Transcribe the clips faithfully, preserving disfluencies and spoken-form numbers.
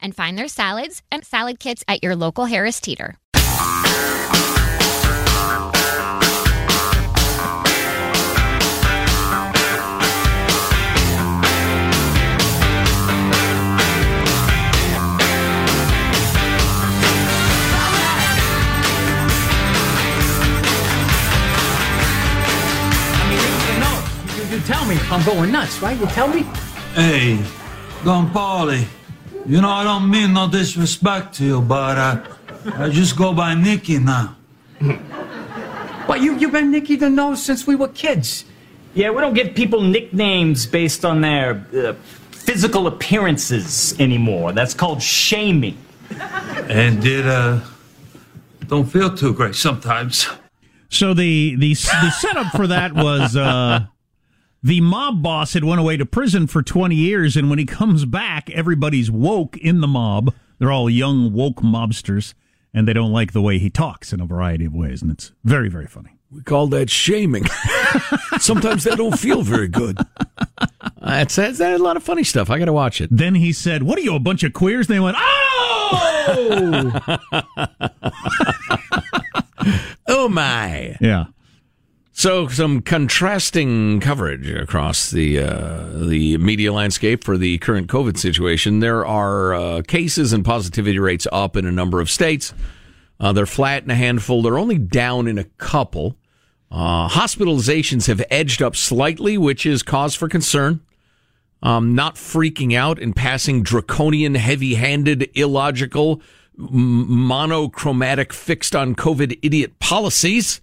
and find their salads and salad kits at your local Harris Teeter. I mean, you, you, you tell me if I'm going nuts, right? You tell me? Hey, Jon Pauly. You know, I don't mean no disrespect to you, but uh, I just go by Nicky now. Well, you, you've been Nicky the Nose since we were kids. Yeah, we don't give people nicknames based on their uh, physical appearances anymore. That's called shaming. And it uh, don't feel too great sometimes. So the, the, the setup for that was... Uh, The mob boss had went away to prison for twenty years, and when he comes back, everybody's woke in the mob. They're all young, woke mobsters, and they don't like the way he talks in a variety of ways, and it's very, very funny. We call that shaming. Sometimes they don't feel very good. That's, that's, that's a lot of funny stuff. I got to watch it. Then he said, "What are you, a bunch of queers?" And they went, "Oh!" Oh, my. Yeah. So some contrasting coverage across the uh, the media landscape for the current COVID situation. There are uh, cases and positivity rates up in a number of states. Uh, they're flat in a handful. They're only down in a couple. Uh, hospitalizations have edged up slightly, which is cause for concern. Um, not freaking out and passing draconian, heavy-handed, illogical, monochromatic, fixed-on-COVID idiot policies.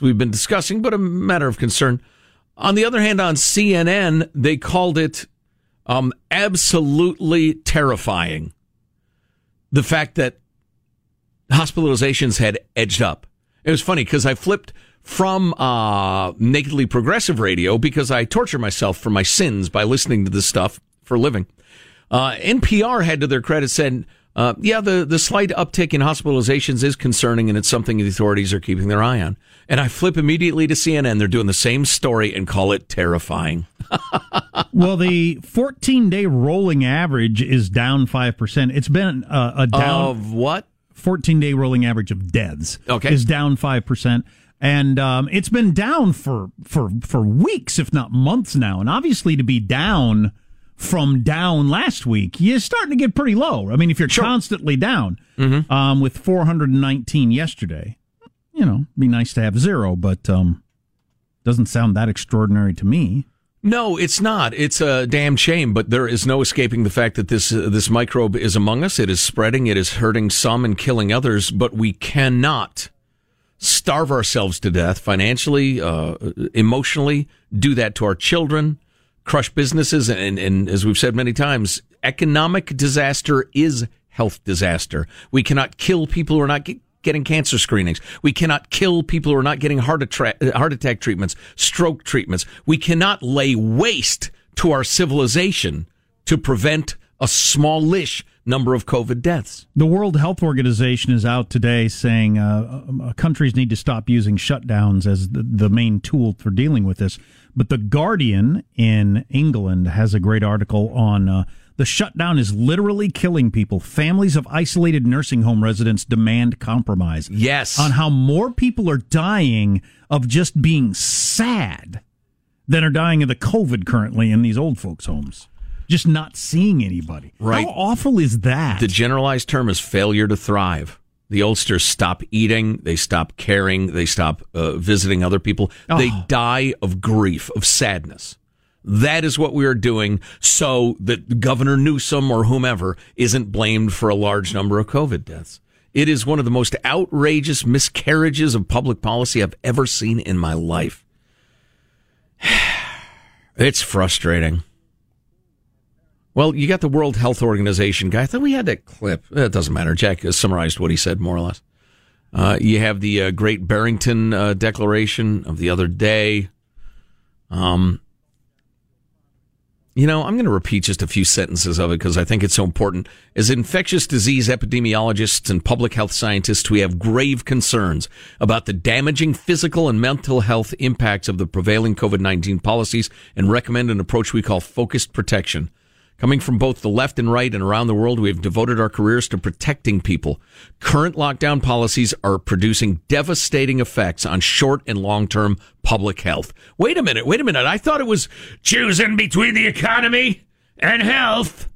We've been discussing, but a matter of concern. On the other hand, on C N N, they called it um, absolutely terrifying, the fact that hospitalizations had edged up. It was funny because I flipped from uh, nakedly progressive radio because I torture myself for my sins by listening to this stuff for a living. Uh, N P R had, to their credit, said, uh, yeah, the, the slight uptick in hospitalizations is concerning, and it's something the authorities are keeping their eye on. And I flip immediately to C N N. They're doing the same story and call it terrifying. Well, the fourteen-day rolling average is down five percent. It's been a, a down... Of what? fourteen-day rolling average of deaths. Okay. Is down five percent. And um, it's been down for, for, for weeks, if not months now. And obviously to be down... from down last week, you're starting to get pretty low. I mean, if you're sure. constantly down, mm-hmm. um, with four hundred nineteen yesterday, you know, it'd be nice to have zero, but um, doesn't sound that extraordinary to me. No, it's not. It's a damn shame, but there is no escaping the fact that this uh, this microbe is among us. It is spreading. It is hurting some and killing others, but we cannot starve ourselves to death financially, uh, emotionally, do that to our children, crush businesses, and, and as we've said many times, economic disaster is health disaster. We cannot kill people who are not get, getting cancer screenings. We cannot kill people who are not getting heart, attra- heart attack treatments, stroke treatments. We cannot lay waste to our civilization to prevent a smallish number of COVID deaths. The World Health Organization is out today saying uh, countries need to stop using shutdowns as the, the main tool for dealing with this. But The Guardian in England has a great article on uh, the shutdown is literally killing people. Families of isolated nursing home residents demand compromise. Yes. On how more people are dying of just being sad than are dying of the COVID currently in these old folks' homes. Just not seeing anybody. Right. How awful is that? The generalized term is failure to thrive. The oldsters stop eating. They stop caring. They stop uh, visiting other people. Oh. They die of grief, of sadness. That is what we are doing so that Governor Newsom or whomever isn't blamed for a large number of COVID deaths. It is one of the most outrageous miscarriages of public policy I've ever seen in my life. It's frustrating. Well, you got the World Health Organization guy. I thought we had that clip. It doesn't matter. Jack has summarized what he said, more or less. Uh, you have the uh, Great Barrington uh, Declaration of the other day. Um, you know, I'm going to repeat just a few sentences of it because I think it's so important. As infectious disease epidemiologists and public health scientists, we have grave concerns about the damaging physical and mental health impacts of the prevailing COVID nineteen policies and recommend an approach we call focused protection. Coming from both the left and right and around the world, we have devoted our careers to protecting people. Current lockdown policies are producing devastating effects on short and long-term public health. Wait a minute, wait a minute. I thought it was choosing between the economy and health.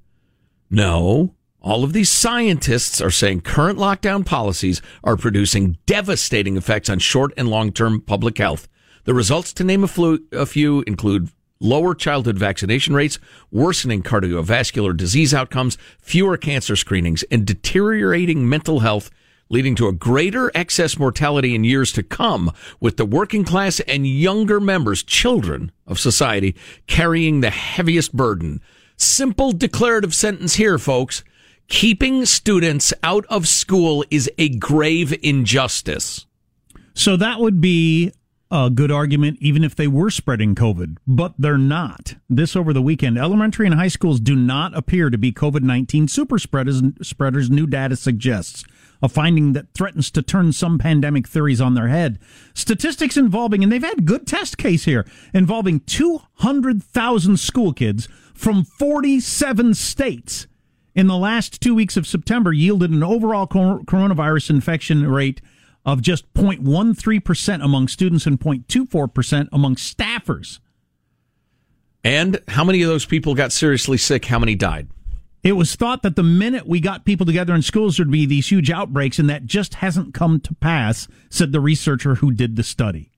No, all of these scientists are saying current lockdown policies are producing devastating effects on short and long-term public health. The results, to name a, flu- a few, include lower childhood vaccination rates, worsening cardiovascular disease outcomes, fewer cancer screenings, and deteriorating mental health, leading to a greater excess mortality in years to come, with the working class and younger members, children of society, carrying the heaviest burden. Simple declarative sentence here, folks. Keeping students out of school is a grave injustice. So that would be a good argument, even if they were spreading COVID, but they're not. This over the weekend, elementary and high schools do not appear to be COVID nineteen super spreaders, spreaders, new data suggests, a finding that threatens to turn some pandemic theories on their head. Statistics involving, and they've had good test case here, involving two hundred thousand school kids from forty-seven states in the last two weeks of September yielded an overall coronavirus infection rate of just zero point one three percent among students and zero point two four percent among staffers. And how many of those people got seriously sick? How many died? It was thought that the minute we got people together in schools, there'd be these huge outbreaks, and that just hasn't come to pass, said the researcher who did the study.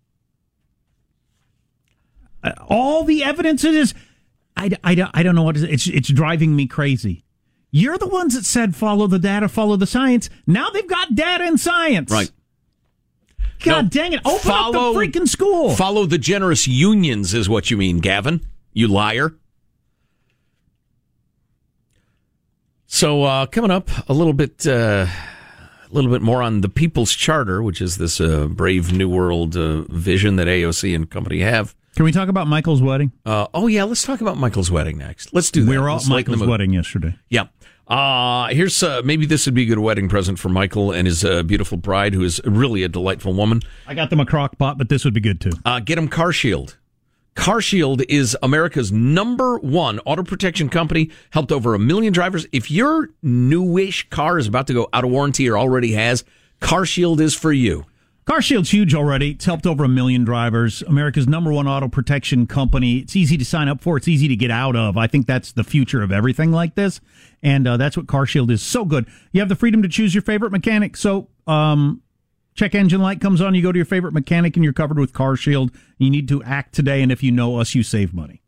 All the evidence is, I, I, I don't know what it is. It's, it's driving me crazy. You're the ones that said follow the data, follow the science. Now they've got data and science. Right. God no, dang it. Open follow, up the freaking school. Follow the generous unions is what you mean, Gavin. You liar. So uh, coming up a little bit uh, a little bit more on the People's Charter, which is this uh, brave new world uh, vision that A O C and company have. Can we talk about Michael's wedding? Uh, oh, yeah. Let's talk about Michael's wedding next. Let's do that. We were all at Michael's wedding yesterday. Yeah. Uh, here's uh, maybe this would be a good wedding present for Michael and his uh, beautiful bride, who is really a delightful woman. I got them a crock pot, but this would be good, too. Uh, get them CarShield. CarShield is America's number one auto protection company, helped over a million drivers. If your newish car is about to go out of warranty or already has, CarShield is for you. CarShield's huge already. It's helped over a million drivers. America's number one auto protection company. It's easy to sign up for. It's easy to get out of. I think that's the future of everything like this. And uh, that's what CarShield is. So good. You have the freedom to choose your favorite mechanic. So um, check engine light comes on. You go to your favorite mechanic and you're covered with CarShield. You need to act today. And if you know us, you save money.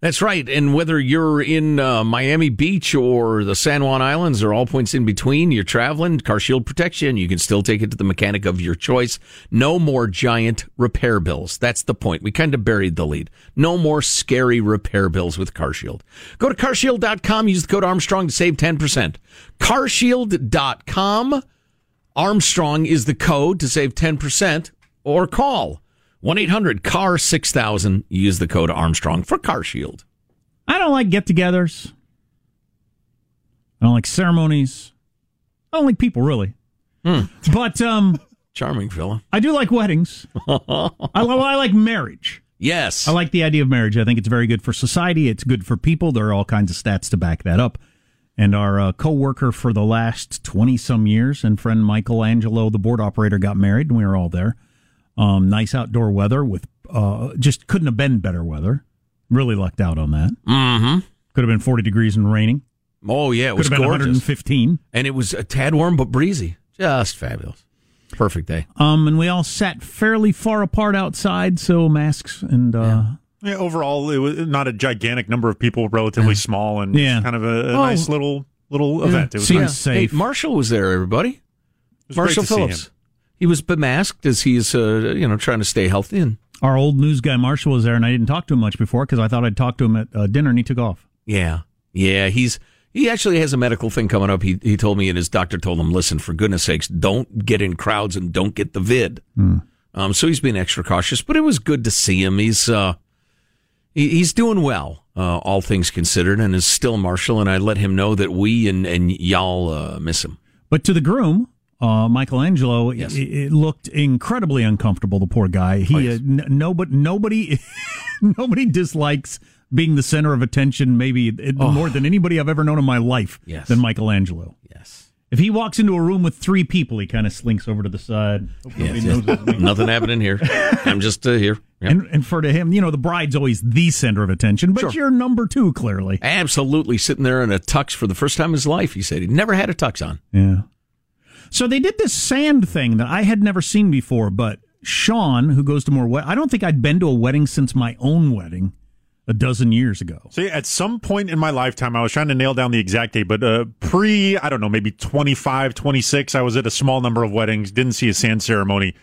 That's right. And whether you're in uh, Miami Beach or the San Juan Islands or all points in between, you're traveling, CarShield protects you, and you can still take it to the mechanic of your choice. No more giant repair bills. That's the point. We kind of buried the lead. No more scary repair bills with CarShield. Go to car shield dot com. Use the code Armstrong to save ten percent. car shield dot com. Armstrong is the code to save ten percent, or call one eight hundred car six thousand. Use the code Armstrong for CarShield. I don't like get-togethers. I don't like ceremonies. I don't like people, really. Mm. But um, charming fella. I do like weddings. I, I like marriage. Yes. I like the idea of marriage. I think it's very good for society. It's good for people. There are all kinds of stats to back that up. And our uh, co-worker for the last twenty-some years and friend Michelangelo, the board operator, got married, and we were all there. Um, nice outdoor weather with uh, just couldn't have been better weather. Really lucked out on that. Mm-hmm. Could have been forty degrees and raining. Oh, yeah. It was gorgeous. Could have been one hundred fifteen. And it was a tad warm but breezy. Just fabulous. Perfect day. Um, and we all sat fairly far apart outside, so masks and... Uh, yeah. Yeah, overall, it was not a gigantic number of people, relatively small, and yeah. kind of a, a oh. nice little little event. It was nice. Safe. Hey, Marshall was there, everybody. Was Marshall Phillips. He was bemasked as he's uh, you know trying to stay healthy. And our old news guy Marshall was there, and I didn't talk to him much before because I thought I'd talk to him at uh, dinner, and he took off. Yeah, yeah, he's he actually has a medical thing coming up. He he told me, and his doctor told him, listen, for goodness sakes, don't get in crowds and don't get the vid. Mm. Um, so he's being extra cautious, but it was good to see him. He's uh. He's doing well, uh, all things considered, and is still Marshall, and I let him know that we and, and y'all uh, miss him. But to the groom, uh, Michelangelo, yes. it, it looked incredibly uncomfortable, the poor guy. He, oh, yes. uh, n- no, but nobody, nobody dislikes being the center of attention maybe oh. more than anybody I've ever known in my life yes. than Michelangelo. Yes. If he walks into a room with three people, he kind of slinks over to the side. Yes, yes. Nothing happening here. I'm just uh, here. Yep. And, and for to him, you know, the bride's always the center of attention, but sure. You're number two, clearly. Absolutely. Sitting there in a tux for the first time in his life, he said. He never had a tux on. Yeah. So they did this sand thing that I had never seen before, but Sean, who goes to more weddings, I don't think I'd been to a wedding since my own wedding a dozen years ago. See, at some point in my lifetime, I was trying to nail down the exact date, but uh, pre, I don't know, maybe twenty-five, twenty-six, I was at a small number of weddings, didn't see a sand ceremony.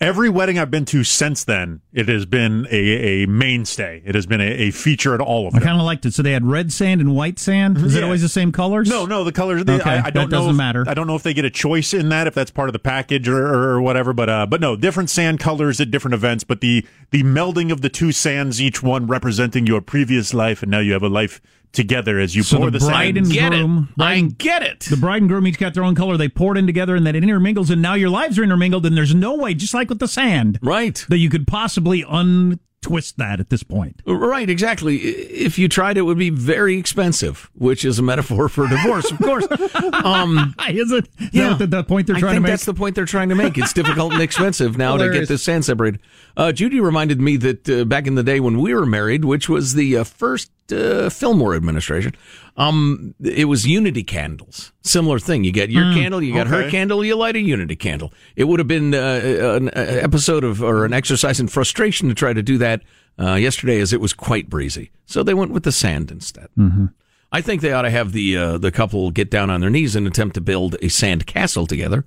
Every wedding I've been to since then, it has been a, a mainstay. It has been a, a feature at all of them. I kind of liked it. So they had red sand and white sand? Is yeah. it always the same colors? No, no, the colors. They, okay, I, I don't that doesn't know if, matter. I don't know if they get a choice in that, if that's part of the package or, or whatever. But uh, but no, different sand colors at different events. But the, the melding of the two sands, each one representing your previous life, and now you have a life together as you so pour the, the bride sand. And get groom, it. I get it. The bride and groom each got their own color. They poured in together, and then it intermingles, and now your lives are intermingled, and there's no way, just like with the sand, right, that you could possibly untwist that at this point. Right, exactly. If you tried, it would be very expensive, which is a metaphor for divorce, of course. Um, is it? Is yeah. that the point they're trying I think to make? That's the point they're trying to make. It's difficult and expensive now Hilarious. to get this sand separated. Uh, Judy reminded me that uh, back in the day when we were married, which was the uh, first Uh, Fillmore administration, um, it was unity candles. Similar thing. You got your mm, candle, you got okay. her candle, you light a unity candle. It would have been uh, an episode of or an exercise in frustration to try to do that uh, yesterday, as it was quite breezy. So they went with the sand instead. Mm-hmm. I think they ought to have the uh, the couple get down on their knees and attempt to build a sand castle together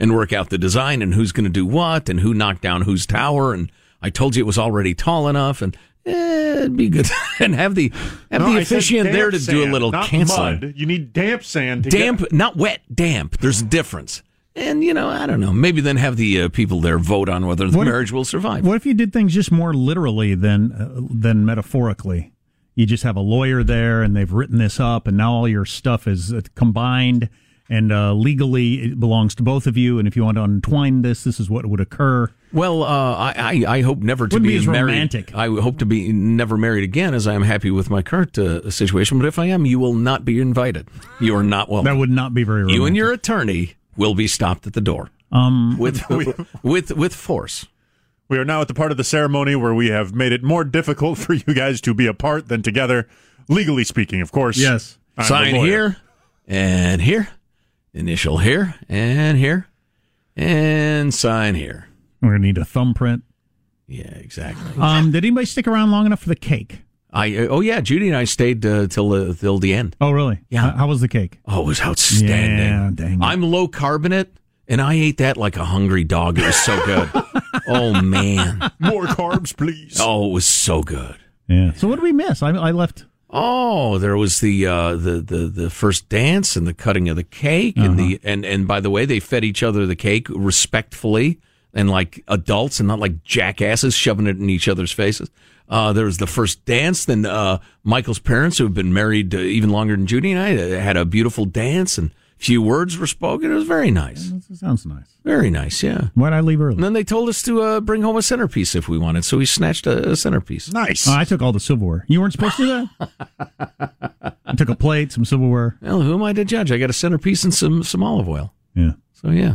and work out the design and who's going to do what and who knocked down whose tower. And I told you it was already tall enough and. Eh, it'd be good. And have the have no, the officiant there to sand, do a little not canceling. Mud. You need damp sand. To damp, get... not wet, damp. There's a difference. And, you know, I don't know. Maybe then have the uh, people there vote on whether the what marriage if, will survive. What if you did things just more literally than uh, than metaphorically? You just have a lawyer there, and they've written this up, and now all your stuff is combined, and uh, legally it belongs to both of you, and if you want to untwine this, this is what would occur. Well, uh, I, I hope never to Wouldn't be, be as married. Romantic. I hope to be never married again, as I am happy with my current uh, situation. But if I am, you will not be invited. You are not welcome. That would not be very romantic. You and your attorney will be stopped at the door um, with, with with with force. We are now at the part of the ceremony where we have made it more difficult for you guys to be apart than together, legally speaking, of course. Yes. I'm Sign here and here, initial here and here, and sign here. We're going to need a thumbprint. Yeah, exactly. Um, did anybody stick around long enough for the cake? I oh yeah, Judy and I stayed uh, till the till the end. Oh really? Yeah. How, how was the cake? Oh, it was outstanding. Yeah, dang it. I'm low carbonate, and I ate that like a hungry dog. It was so good. Oh man, more carbs, please. Oh, it was so good. Yeah. So what did we miss? I, I left. Oh, there was the, uh, the the the first dance and the cutting of the cake, uh-huh. and the and and by the way, they fed each other the cake respectfully and like adults and not like jackasses shoving it in each other's faces. Uh, there was the first dance. Then uh, Michael's parents, who have been married uh, even longer than Judy and I, uh, had a beautiful dance and few words were spoken. It was very nice. Yeah, sounds nice. Very nice, yeah. Why'd I leave early? And then they told us to uh, bring home a centerpiece if we wanted, so we snatched a, a centerpiece. Nice. Uh, I took all the silverware. You weren't supposed to do that? I took a plate, some silverware. Well, who am I to judge? I got a centerpiece and some, some olive oil. Yeah. So, yeah.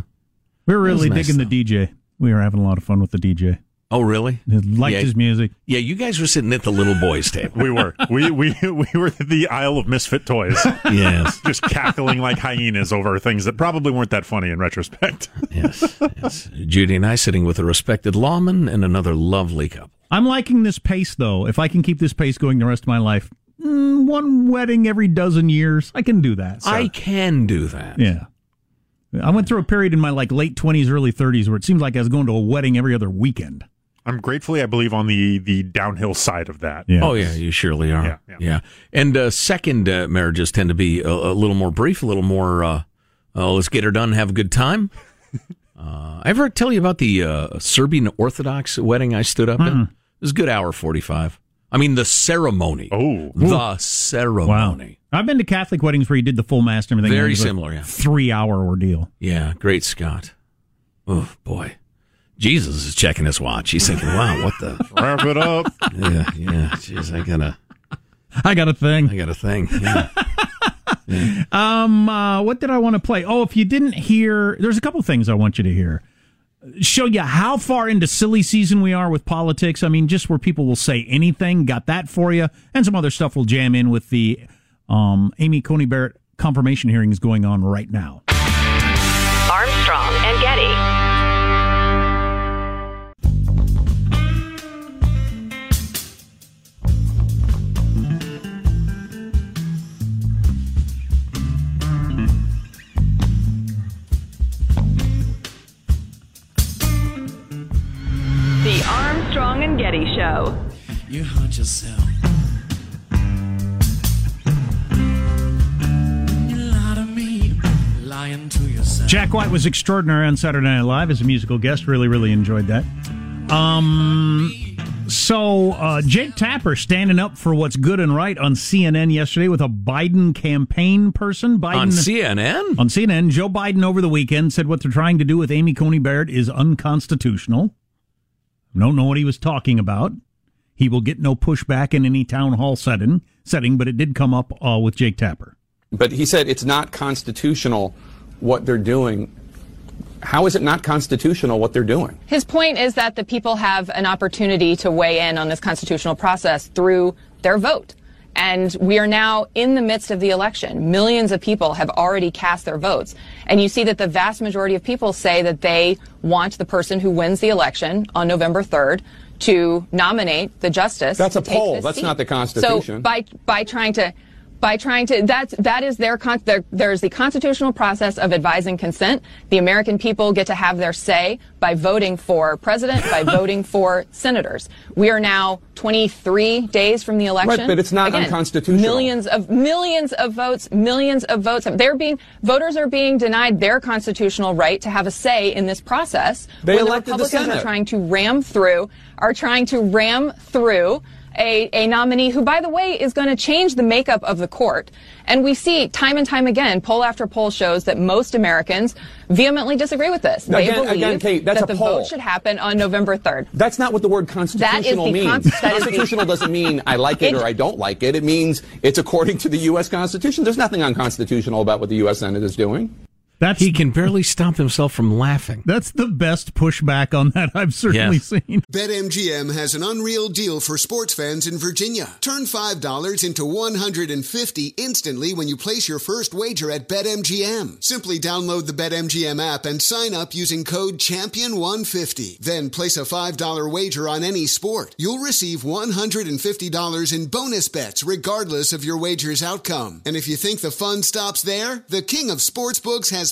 We were really digging nice, the D J. We were having a lot of fun with the D J. Oh, really? Liked yeah. his music. Yeah, you guys were sitting at the little boys' table. We were. We we we were the aisle of misfit toys. Yes. Just cackling like hyenas over things that probably weren't that funny in retrospect. Yes. Yes. Judy and I sitting with a respected lawman and another lovely couple. I'm liking this pace, though. If I can keep this pace going the rest of my life, mm, one wedding every dozen years, I can do that. So. I can do that. Yeah. I went through a period in my like late twenties, early thirties where it seemed like I was going to a wedding every other weekend. I'm gratefully, I believe, on the, the downhill side of that. Yeah. Oh, yeah, you surely are. Yeah. yeah. yeah. And uh, second uh, marriages tend to be a, a little more brief, a little more, uh, uh, let's get her done, have a good time. uh, I ever tell you about the uh, Serbian Orthodox wedding I stood up mm-hmm. in? It was a good hour forty-five. I mean, the ceremony. Oh. The Ooh. ceremony. Wow. I've been to Catholic weddings where you did the full mass and everything. Very similar, yeah. Three-hour ordeal. Yeah, great Scott. Oh, boy. Jesus is checking his watch. He's thinking, wow, what the? Wrap it up. Yeah, yeah. Jeez, I got a... I got a thing. I got a thing, yeah. yeah. Um, uh, what did I want to play? Oh, if you didn't hear... There's a couple things I want you to hear. Show you how far into silly season we are with politics. I mean, just where people will say anything. Got that for you. And some other stuff we'll jam in with the um, Amy Coney Barrett confirmation hearings going on right now. Armstrong and Getty. Show. You hunt yourself. You lie to me, lying to yourself. Jack White was extraordinary on Saturday Night Live as a musical guest. Really, really enjoyed that. Um, so uh, Jake Tapper standing up for what's good and right on C N N yesterday with a Biden campaign person. Biden, on C N N? On C N N. Joe Biden over the weekend said what they're trying to do with Amy Coney Barrett is unconstitutional. Don't know what he was talking about. He will get no pushback in any town hall setting, setting, but it did come up uh, with Jake Tapper. But he said it's not constitutional what they're doing. How is it not constitutional what they're doing? His point is that the people have an opportunity to weigh in on this constitutional process through their vote. And we are now in the midst of the election. Millions of people have already cast their votes. And you see that the vast majority of people say that they want the person who wins the election on November third to nominate the justice. That's a poll. That's not the Constitution. So by, by trying to, by trying to, that's, that is their, con- their, there's the constitutional process of advise and consent. The American people get to have their say by voting for president, by voting for senators. We are now twenty-three days from the election. Right, but it's not Again, unconstitutional. Millions of millions of votes, millions of votes. They're being voters are being denied their constitutional right to have a say in this process. They when elected the Republicans the Senate. are trying to ram through, are trying to ram through a, a nominee who, by the way, is going to change the makeup of the court. And we see time and time again, poll after poll shows that most Americans vehemently disagree with this. They again, believe again, Kate, that's that a the poll. vote should happen on November third. That's not what the word constitutional means. Con- constitutional doesn't mean I like it, it or I don't like it. It means it's according to the U S Constitution. There's nothing unconstitutional about what the U S Senate is doing. That's, he can barely stop himself from laughing. That's the best pushback on that I've certainly yeah. seen. BetMGM has an unreal deal for sports fans in Virginia. Turn five dollars into one hundred fifty dollars instantly when you place your first wager at BetMGM. Simply download the BetMGM app and sign up using code champion one fifty. Then place a five dollar wager on any sport. You'll receive one hundred fifty dollars in bonus bets regardless of your wager's outcome. And if you think the fun stops there, the King of Sportsbooks has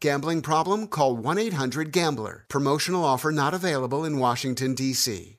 Gambling problem? Call one eight hundred gambler. Promotional offer not available in Washington, D C.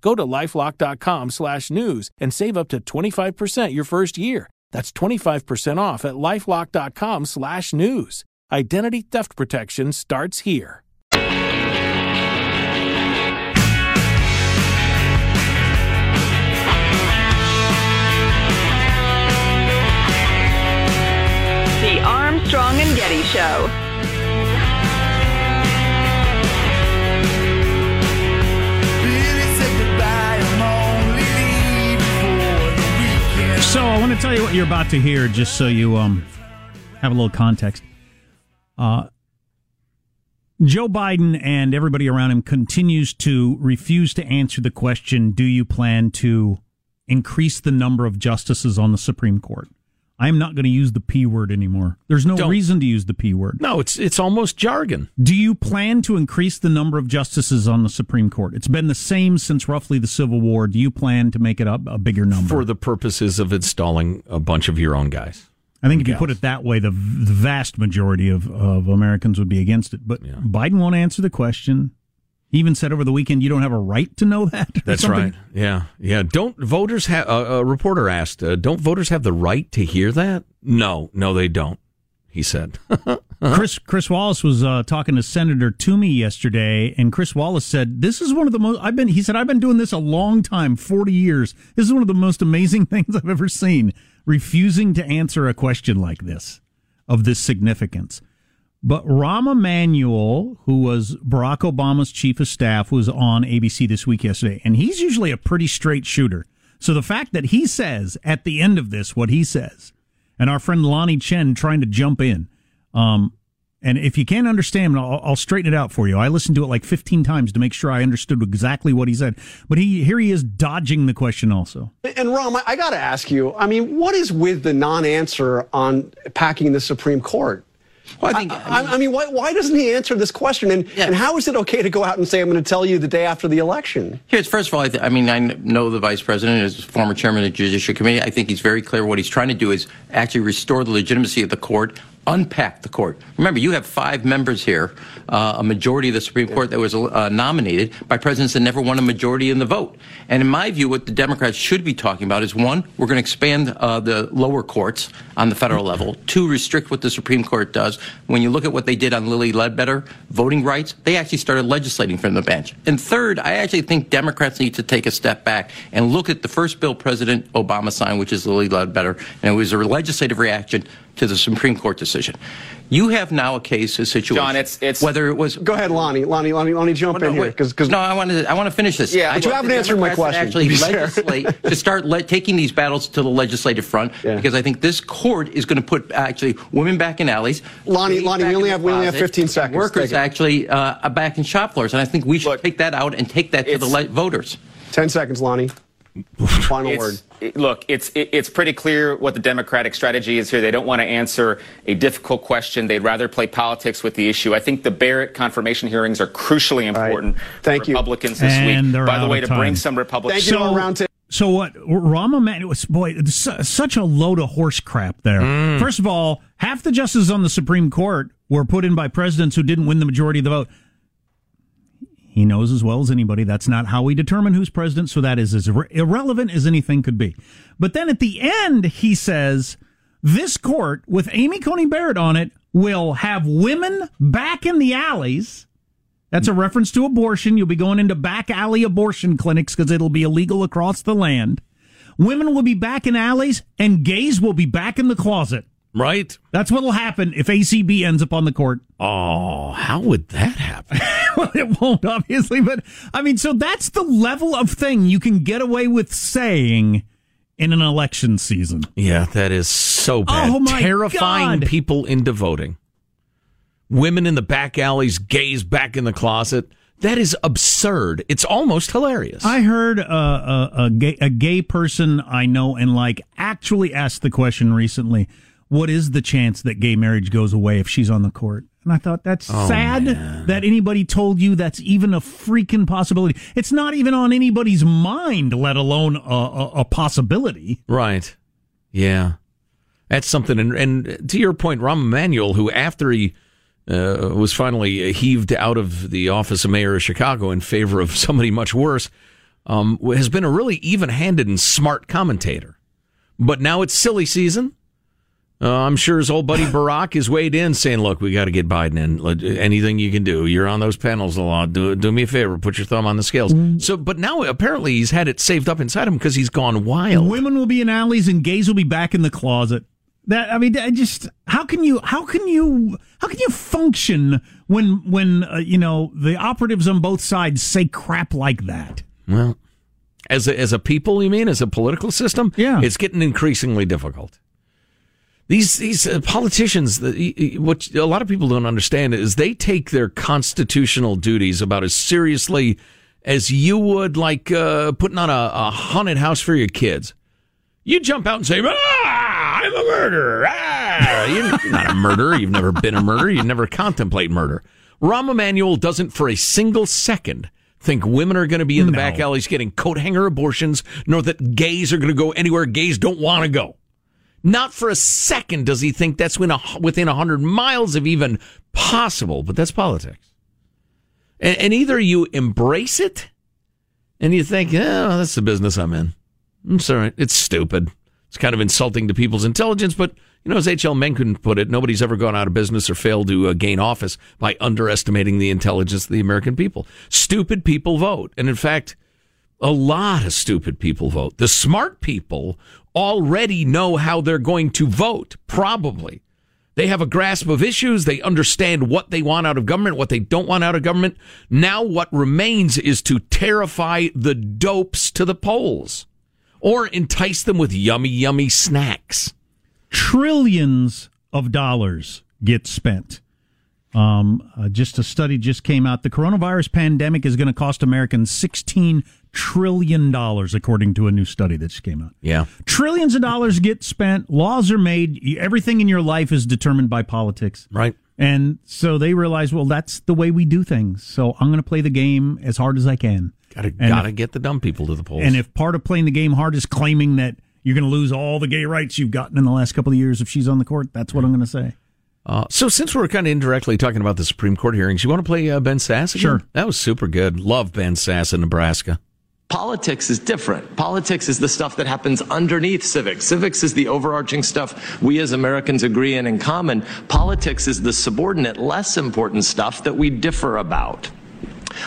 Go to LifeLock dot com slash news and save up to twenty-five percent your first year. That's twenty-five percent off at LifeLock dot com slash news. Identity theft protection starts here. The Armstrong and Getty Show. So I want to tell you what you're about to hear, just so you um, have a little context. Uh, Joe Biden and everybody around him continues to refuse to answer the question, do you plan to increase the number of justices on the Supreme Court? I'm not going to use the P word anymore. There's no Don't. reason to use the P word. No, it's it's almost jargon. Do you plan to increase the number of justices on the Supreme Court? It's been the same since roughly the Civil War. Do you plan to make it up a bigger number? For the purposes of installing a bunch of your own guys. I think if guys. you put it that way, the, the vast majority of, of Americans would be against it. But yeah. Biden won't answer the question. He even said over the weekend, you don't have a right to know that. That's something. Right. Yeah. Yeah. Don't voters have, uh, a reporter asked, uh, don't voters have the right to hear that? No, no, they don't, he said. Chris Chris Wallace was uh, talking to Senator Toomey yesterday, and Chris Wallace said, this is one of the most, I've been, he said, I've been doing this a long time, forty years. This is one of the most amazing things I've ever seen, refusing to answer a question like this, of this significance. But Rahm Emanuel, who was Barack Obama's chief of staff, was on A B C This Week yesterday, and he's usually a pretty straight shooter. So the fact that he says at the end of this what he says, and our friend Lonnie Chen trying to jump in, um, And if you can't understand, I'll, I'll straighten it out for you. I listened to it like fifteen times to make sure I understood exactly what he said. But he here he is dodging the question also. And, Rahm, I, I got to ask you, I mean, what is with the non-answer on packing the Supreme Court? Well, I, think, I, I mean, I mean why, why doesn't he answer this question? And, yeah. and how is it okay to go out and say, I'm going to tell you the day after the election? Here's, first of all, I, th- I mean, I know the vice president is former chairman of the Judiciary Committee. I think he's very clear. What he's trying to do is actually restore the legitimacy of the court, unpack the court. Remember, you have five members here, uh, a majority of the Supreme Court that was uh, nominated by presidents that never won a majority in the vote. And in my view, what the Democrats should be talking about is, one, we're going to expand uh, the lower courts on the federal level. Two, restrict what the Supreme Court does. When you look at what they did on Lily Ledbetter, voting rights, they actually started legislating from the bench. And third, I actually think Democrats need to take a step back and look at the first bill President Obama signed, which is Lily Ledbetter, and it was a legislative reaction to the Supreme Court decision. You have now a case, a situation. John, it's, it's whether it was. Go ahead, Lonnie. Lonnie, Lonnie, Lonnie, jump well, no, in here, because no, I want to. I want to finish this. Yeah, I but you haven't answered Democrats my question. Actually, legislate to start le- taking these battles to the legislative front, yeah. because I think this court is going to put actually women back in alleys. Lonnie, Lonnie, we only have we only have fifteen seconds. Workers actually uh, are back in shop floors, and I think we should Look, take that out and take that to the le- voters. Ten seconds, Lonnie. Final it's, word. It, look, it's it, it's pretty clear what the Democratic strategy is here. They don't want to answer a difficult question. They'd rather play politics with the issue. I think the Barrett confirmation hearings are crucially important right. Thank for you. Republicans this and week. By the way, to time. bring some Republicans. Thank you. So, around to- so what? Rahm Emanuel, boy, such a load of horse crap there. Mm. First of all, half the justices on the Supreme Court were put in by presidents who didn't win the majority of the vote. He knows as well as anybody that's not how we determine who's president, so that is as ir- irrelevant as anything could be. But then at the end, he says, this court, with Amy Coney Barrett on it, will have women back in the alleys. That's a reference to abortion. You'll be going into back alley abortion clinics because it'll be illegal across the land. Women will be back in alleys, and gays will be back in the closet. Right? That's what will happen if A C B ends up on the court. Oh, how would that happen? Well, it won't, obviously. But, I mean, so that's the level of thing you can get away with saying in an election season. Yeah, that is so bad. Oh, my Terrifying God. People into voting. Women in the back alleys, gays back in the closet. That is absurd. It's almost hilarious. I heard uh, a, a, gay, a gay person I know and like actually asked the question recently, what is the chance that gay marriage goes away if she's on the court? And I thought, that's oh, sad man. that anybody told you that's even a freaking possibility. It's not even on anybody's mind, let alone a, a, a possibility. Right. Yeah. That's something. And, and to your point, Rahm Emanuel, who after he uh, was finally heaved out of the office of mayor of Chicago in favor of somebody much worse, um, has been a really even-handed and smart commentator. But now it's silly season. Uh, I'm sure his old buddy Barack is weighed in saying, look, we got to get Biden in. Anything you can do. You're on those panels a lot. Do, do me a favor. Put your thumb on the scales. So, but now apparently he's had it saved up inside him because he's gone wild. Women will be in alleys and gays will be back in the closet. That I mean, just how can you how can you how can you function when when, uh, you know, the operatives on both sides say crap like that? Well, as a, as a people, you mean, as a political system? Yeah. It's getting increasingly difficult. These these uh, politicians, the, what a lot of people don't understand is they take their constitutional duties about as seriously as you would, like uh, putting on a, a haunted house for your kids. You jump out and say, ah, I'm a murderer. Ah. You're not a murderer. You've never been a murderer. You never contemplate murder. Rahm Emanuel doesn't for a single second think women are going to be in the no. back alleys getting coat hanger abortions, nor that gays are going to go anywhere gays don't want to go. Not for a second does he think that's within one hundred miles of even possible, but that's politics. And, and either you embrace it and you think, oh, that's the business I'm in. I'm sorry, it's stupid. It's kind of insulting to people's intelligence, but, you know, as H L Mencken put it, nobody's ever gone out of business or failed to uh, gain office by underestimating the intelligence of the American people. Stupid people vote. And, in fact, a lot of stupid people vote. The smart people already know how they're going to vote, probably. They have a grasp of issues. They understand what they want out of government, what they don't want out of government. Now what remains is to terrify the dopes to the polls or entice them with yummy, yummy snacks. Trillions of dollars get spent Um, uh, just a study just came out. The coronavirus pandemic is going to cost Americans sixteen trillion dollars, according to a new study that just came out. Yeah. Trillions of dollars get spent. Laws are made. Everything in your life is determined by politics. Right. And so they realize, well, that's the way we do things. So I'm going to play the game as hard as I can. Gotta, gotta if, get the dumb people to the polls. And if part of playing the game hard is claiming that you're going to lose all the gay rights you've gotten in the last couple of years if she's on the court, that's what I'm going to say. Uh, so since we're kind of indirectly talking about the Supreme Court hearings, you want to play uh, Ben Sasse again? Sure. That was super good. Love Ben Sasse in Nebraska. Politics is different. Politics is the stuff that happens underneath civics. Civics is the overarching stuff we as Americans agree in in common. Politics is the subordinate, less important stuff that we differ about.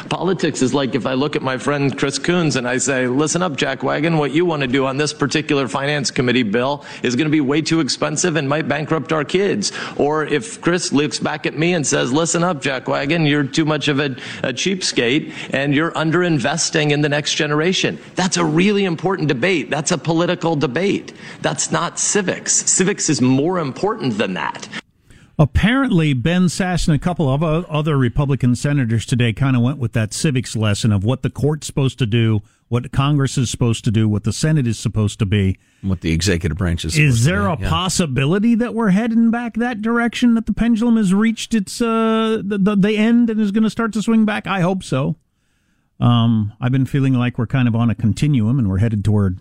Politics is like if I look at my friend Chris Coons and I say, listen up, Jack Wagon, what you want to do on this particular finance committee bill is going to be way too expensive and might bankrupt our kids. Or if Chris looks back at me and says, listen up, Jack Wagon, you're too much of a, a cheapskate and you're underinvesting in the next generation. That's a really important debate. That's a political debate. That's not civics. Civics is more important than that. Apparently, Ben Sasse and a couple of other Republican senators today kind of went with that civics lesson of what the court's supposed to do, what Congress is supposed to do, what the Senate is supposed to be. And what the executive branch is supposed to do. Is there a yeah. possibility that we're heading back that direction, that the pendulum has reached its uh, the, the end and is going to start to swing back? I hope so. Um, I've been feeling like we're kind of on a continuum and we're headed toward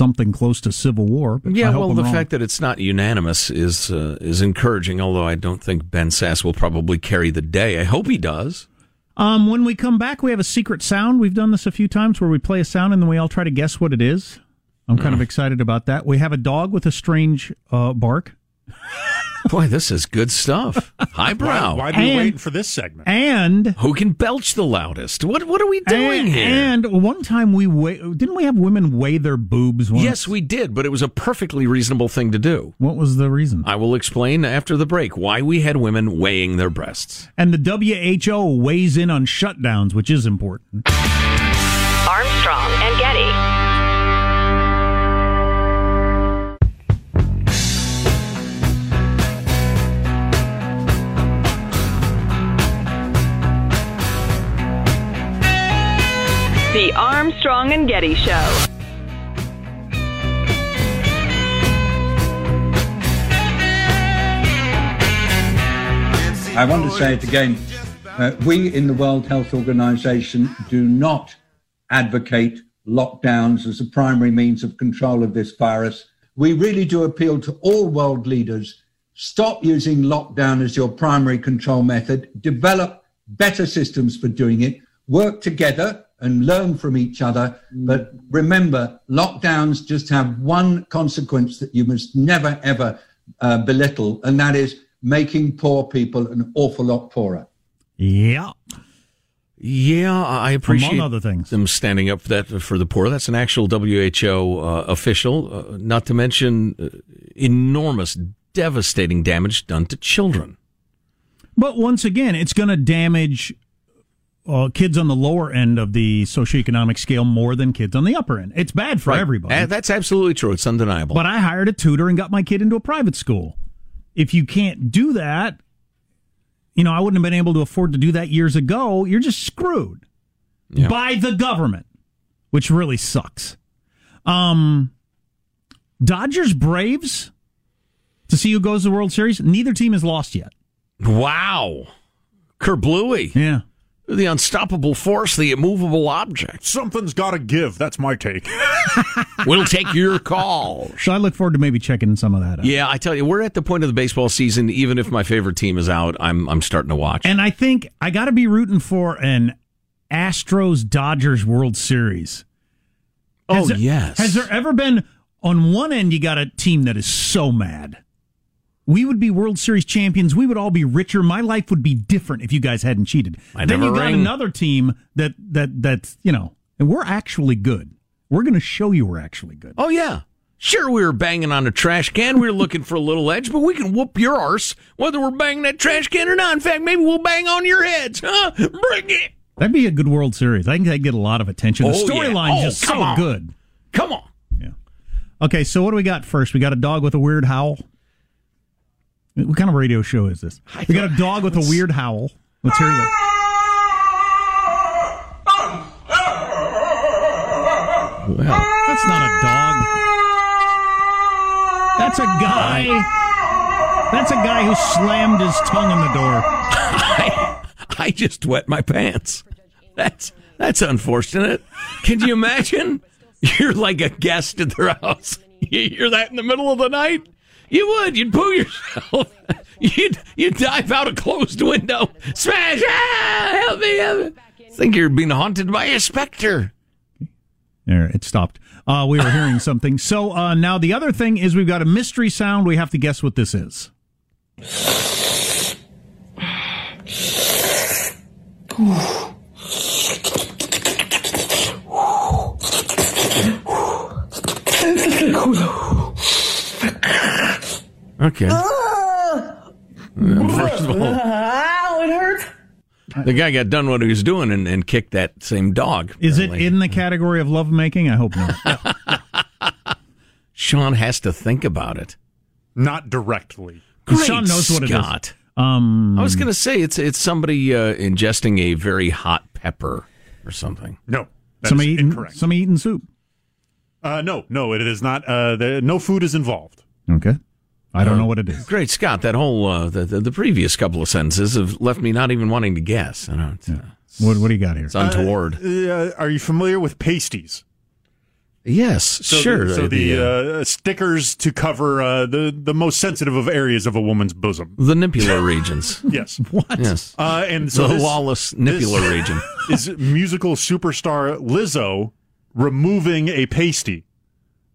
something close to civil war. But yeah, well, I'm the wrong. fact that it's not unanimous is uh, is encouraging, although I don't think Ben Sasse will probably carry the day. I hope he does. Um, when we come back, we have a secret sound. We've done this a few times where we play a sound and then we all try to guess what it is. I'm mm. kind of excited about that. We have a dog with a strange uh, bark. Boy, this is good stuff. Highbrow. Why, why be waiting for this segment? And who can belch the loudest? What What are we doing and, here? And one time we weigh, didn't we have women weigh their boobs once? Yes, we did, but it was a perfectly reasonable thing to do. What was the reason? I will explain after the break why we had women weighing their breasts. And the W H O weighs in on shutdowns, which is important. Armstrong and Getty. The Armstrong and Getty Show. I want to say it again. Uh, we in the World Health Organization do not advocate lockdowns as a primary means of control of this virus. We really do appeal to all world leaders. Stop using lockdown as your primary control method. Develop better systems for doing it. Work together and learn from each other. But remember, lockdowns just have one consequence that you must never, ever uh, belittle, and that is making poor people an awful lot poorer. Yeah. Yeah, I appreciate Among other things. them standing up for that for the poor. That's an actual W H O uh, official, uh, not to mention uh, enormous, devastating damage done to children. But once again, it's going to damage Uh, kids on the lower end of the socioeconomic scale more than kids on the upper end. It's bad for right. everybody. Uh, that's absolutely true. It's undeniable. But I hired a tutor and got my kid into a private school. If you can't do that, you know, I wouldn't have been able to afford to do that years ago. You're just screwed yeah. by the government, which really sucks. Um, Dodgers, Braves, to see who goes to the World Series. Neither team has lost yet. Wow. Kerblooey. Yeah. The unstoppable force, the immovable object. Something's got to give. That's my take. We'll take your call. So I look forward to maybe checking some of that out. Yeah, I tell you, we're at the point of the baseball season. Even if my favorite team is out, I'm I'm starting to watch. And I think I got to be rooting for an Astros-Dodgers World Series. Has oh, there, yes. Has there ever been, on one end, you got a team that is so mad. We would be World Series champions. We would all be richer. My life would be different if you guys hadn't cheated. I then never you got ring. another team that that that's you know, and we're actually good. We're going to show you we're actually good. Oh yeah, sure. We were banging on a trash can. We were looking for a little edge, but we can whoop your arse whether we're banging that trash can or not. In fact, maybe we'll bang on your heads. Huh? Bring it. That'd be a good World Series. I think I'd get a lot of attention. The oh, storyline's yeah. oh, just so on. good. Come on. Yeah. Okay, so what do we got first? We got a dog with a weird howl. What kind of radio show is this? We got a dog with a weird howl. Let's hear that. Well, that's not a dog. That's a guy. That's a guy who slammed his tongue in the door. I, I just wet my pants. That's that's unfortunate. Can you imagine? You're like a guest at their house. You hear that in the middle of the night? You would. You'd poo yourself. You'd you'd dive out a closed window. Smash! Ah, help me! Help me. Think you're being haunted by a specter. There, it stopped. Uh, we were hearing something. So uh, now the other thing is we've got a mystery sound. We have to guess what this is. Okay. Uh, First of all, uh, it hurts. The guy got done what he was doing and, and kicked that same dog. Apparently. Is it in the category of lovemaking? I hope not. Sean has to think about it. Not directly. Great Sean knows what Scott. It is. Um, I was going to say it's it's somebody uh, ingesting a very hot pepper or something. No, that somebody is eating, incorrect. Somebody eating soup. Uh, no, no, it is not. Uh, there, no food is involved. Okay. I don't know what it is. Great, Scott. That whole uh, the, the the previous couple of sentences have left me not even wanting to guess. I don't know, it's, yeah. uh, what what do you got here? It's untoward. Uh, uh, are you familiar with pasties? Yes, so sure. The, so uh, the, the uh, uh, stickers to cover uh, the the most sensitive of areas of a woman's bosom, the nipular regions. Yes. What? Yes. Uh, and so the this, lawless nipular region is musical superstar Lizzo removing a pasty.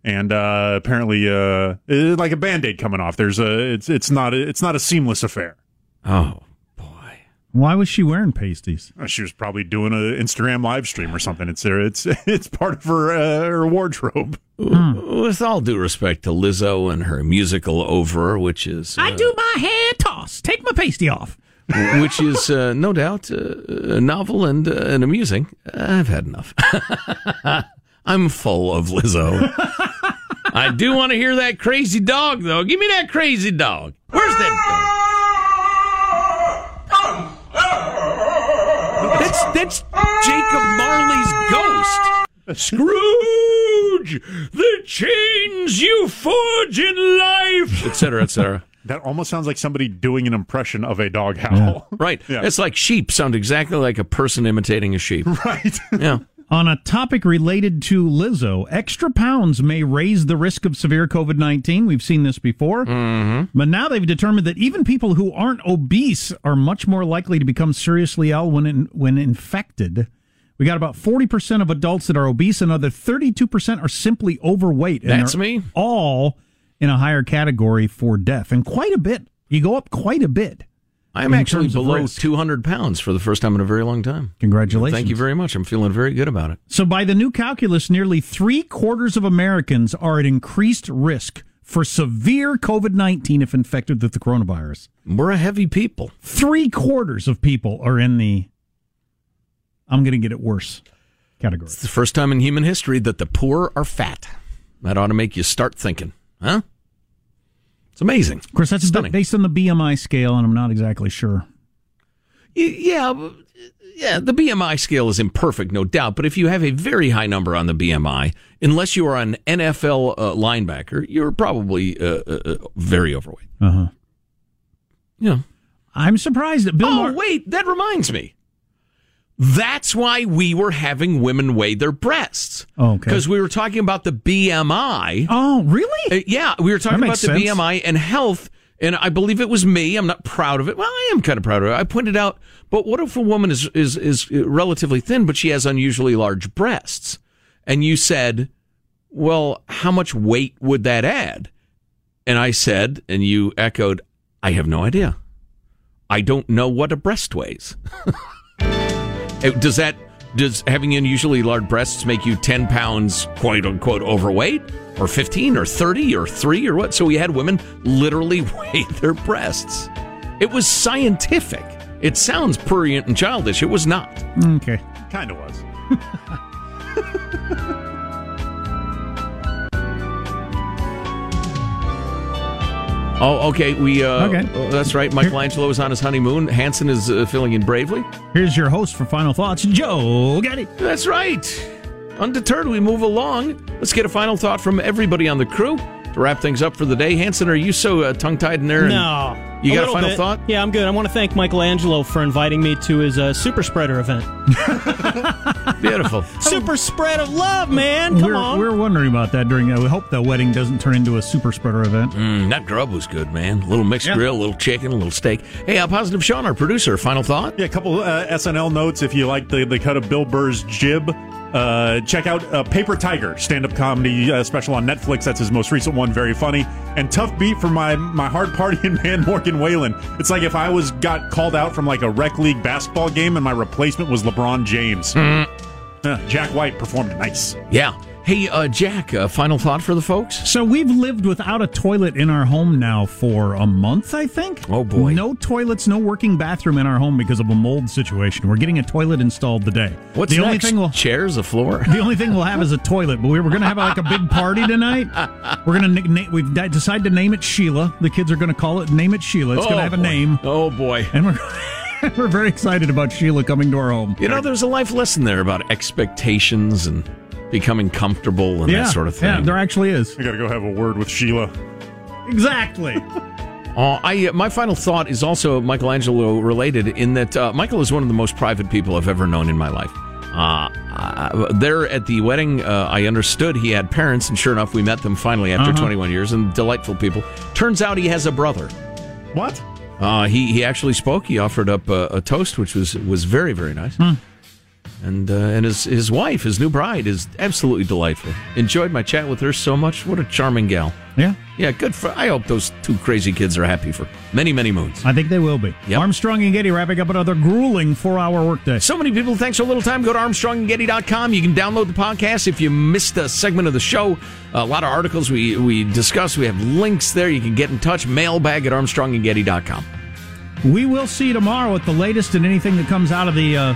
And uh, apparently, uh, like a Band-Aid coming off. There's a it's it's not a, it's not a seamless affair. Oh boy! Why was she wearing pasties? She was probably doing an Instagram live stream or something. It's it's it's part of her uh, her wardrobe. Mm. With all due respect to Lizzo and her musical over, which is uh, I do my hair toss, take my pasty off, which is uh, no doubt uh, novel and uh, and amusing. I've had enough. I'm full of Lizzo. I do want to hear that crazy dog, though. Give me that crazy dog. Where's that dog? That's, that's Jacob Marley's ghost. Scrooge, the chains you forge in life, et cetera, et cetera. That almost sounds like somebody doing an impression of a dog howl. Yeah. Right. Yeah. It's like sheep sound exactly like a person imitating a sheep. Right. Yeah. On a topic related to Lizzo, extra pounds may raise the risk of severe COVID nineteen. We've seen this before. Mm-hmm. But now they've determined that even people who aren't obese are much more likely to become seriously ill when in, when infected. We got about forty percent of adults that are obese. Another thirty-two percent are simply overweight. And that's me. All in a higher category for death. And quite a bit. You go up quite a bit. I am actually below two hundred pounds for the first time in a very long time. Congratulations. Thank you very much. I'm feeling very good about it. So by the new calculus, nearly three quarters of Americans are at increased risk for severe COVID nineteen if infected with the coronavirus. We're a heavy people. Three quarters of people are in the, I'm going to get it worse, category. It's the first time in human history that the poor are fat. That ought to make you start thinking, huh? It's amazing. Of course, that's stunning. Based on the B M I scale, and I'm not exactly sure. Yeah, yeah, the B M I scale is imperfect, no doubt. But if you have a very high number on the B M I, unless you are an N F L uh, linebacker, you're probably uh, uh, very overweight. Uh-huh. Yeah. I'm surprised that Bill... Oh, Mar- wait, that reminds me. That's why we were having women weigh their breasts. Oh, okay. Because we were talking about the B M I. Oh, really? Uh, yeah, we were talking about the sense. B M I and health, and I believe it was me. I'm not proud of it. Well, I am kind of proud of it. I pointed out, but what if a woman is, is, is relatively thin, but she has unusually large breasts? And you said, well, how much weight would that add? And I said, and you echoed, I have no idea. I don't know what a breast weighs. Does that, does having unusually large breasts make you ten pounds, quote unquote, overweight? Or fifteen or thirty or three or what? So we had women literally weigh their breasts. It was scientific. It sounds prurient and childish. It was not. Okay. Kind of was. Oh, okay. We uh, okay. Uh, that's right. Michelangelo is on his honeymoon. Hanson is uh, filling in bravely. Here's your host for Final Thoughts, Joe Getty. That's right. Undeterred, we move along. Let's get a final thought from everybody on the crew to wrap things up for the day. Hanson, are you so uh, tongue-tied in there? And no. You got a, a final bit. thought? Yeah, I'm good. I want to thank Michelangelo for inviting me to his uh, super spreader event. Beautiful. Super spread of love, man. Come we're, on. We were wondering about that during that. We hope that wedding doesn't turn into a super spreader event. Mm, that grub was good, man. A little mixed yeah. grill, a little chicken, a little steak. Hey, uh, Positive Sean, our producer, final thought? Yeah, a couple uh, S N L notes. If you like the, the cut of Bill Burr's jib, Uh, check out uh, Paper Tiger, stand-up comedy uh, special on Netflix. That's his most recent one. Very funny. And tough beat for my, my hard-partying man, Morgan Whalen. It's like if I was got called out from like a rec league basketball game and my replacement was LeBron James. Mm. Uh, Jack White performed nice. Yeah. Hey, uh, Jack, uh, final thought for the folks? So we've lived without a toilet in our home now for a month, I think. Oh, boy. No toilets, no working bathroom in our home because of a mold situation. We're getting a toilet installed today. What's the next? Only thing we'll, Chairs, a floor? The only thing we'll have is a toilet, but we we're going to have like a big party tonight. We're going to We've decided to name it Sheila. The kids are going to call it, name it Sheila. It's oh, going to have a boy. name. Oh, boy. And we're we're very excited about Sheila coming to our home. You know, there's a life lesson there about expectations and becoming comfortable and yeah, that sort of thing. Yeah, there actually is. I gotta go have a word with Sheila. Exactly. uh, I uh, my final thought is also Michelangelo related in that uh, Michael is one of the most private people I've ever known in my life. Uh, uh, there at the wedding, uh, I understood he had parents, and sure enough, we met them finally after uh-huh. twenty-one years, and delightful people. Turns out he has a brother. What? Uh, he, he actually spoke. He offered up a, a toast, which was, was very, very nice. Hmm. And uh, and his his wife, his new bride, is absolutely delightful. Enjoyed my chat with her so much. What a charming gal. Yeah. Yeah, good for... I hope those two crazy kids are happy for many, many moons. I think they will be. Yep. Armstrong and Getty wrapping up another grueling four-hour workday. So many people, thanks for a little time. Go to armstrong and getty dot com. You can download the podcast if you missed a segment of the show. A lot of articles we, we discuss. We have links there. You can get in touch. Mailbag at armstrong and getty dot com. We will see you tomorrow with the latest and anything that comes out of the... Uh,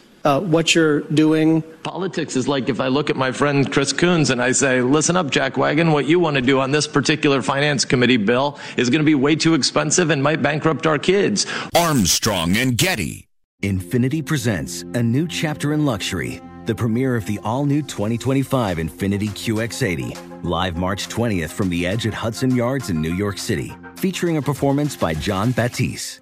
Uh, what you're doing. Politics is like if I look at my friend Chris Coons and I say, listen up, Jack Wagon, what you want to do on this particular finance committee bill is going to be way too expensive and might bankrupt our kids. Armstrong and Getty. Infiniti presents a new chapter in luxury. The premiere of the all-new twenty twenty-five Infiniti Q X eighty. Live March twentieth from the Edge at Hudson Yards in New York City. Featuring a performance by Jon Batiste.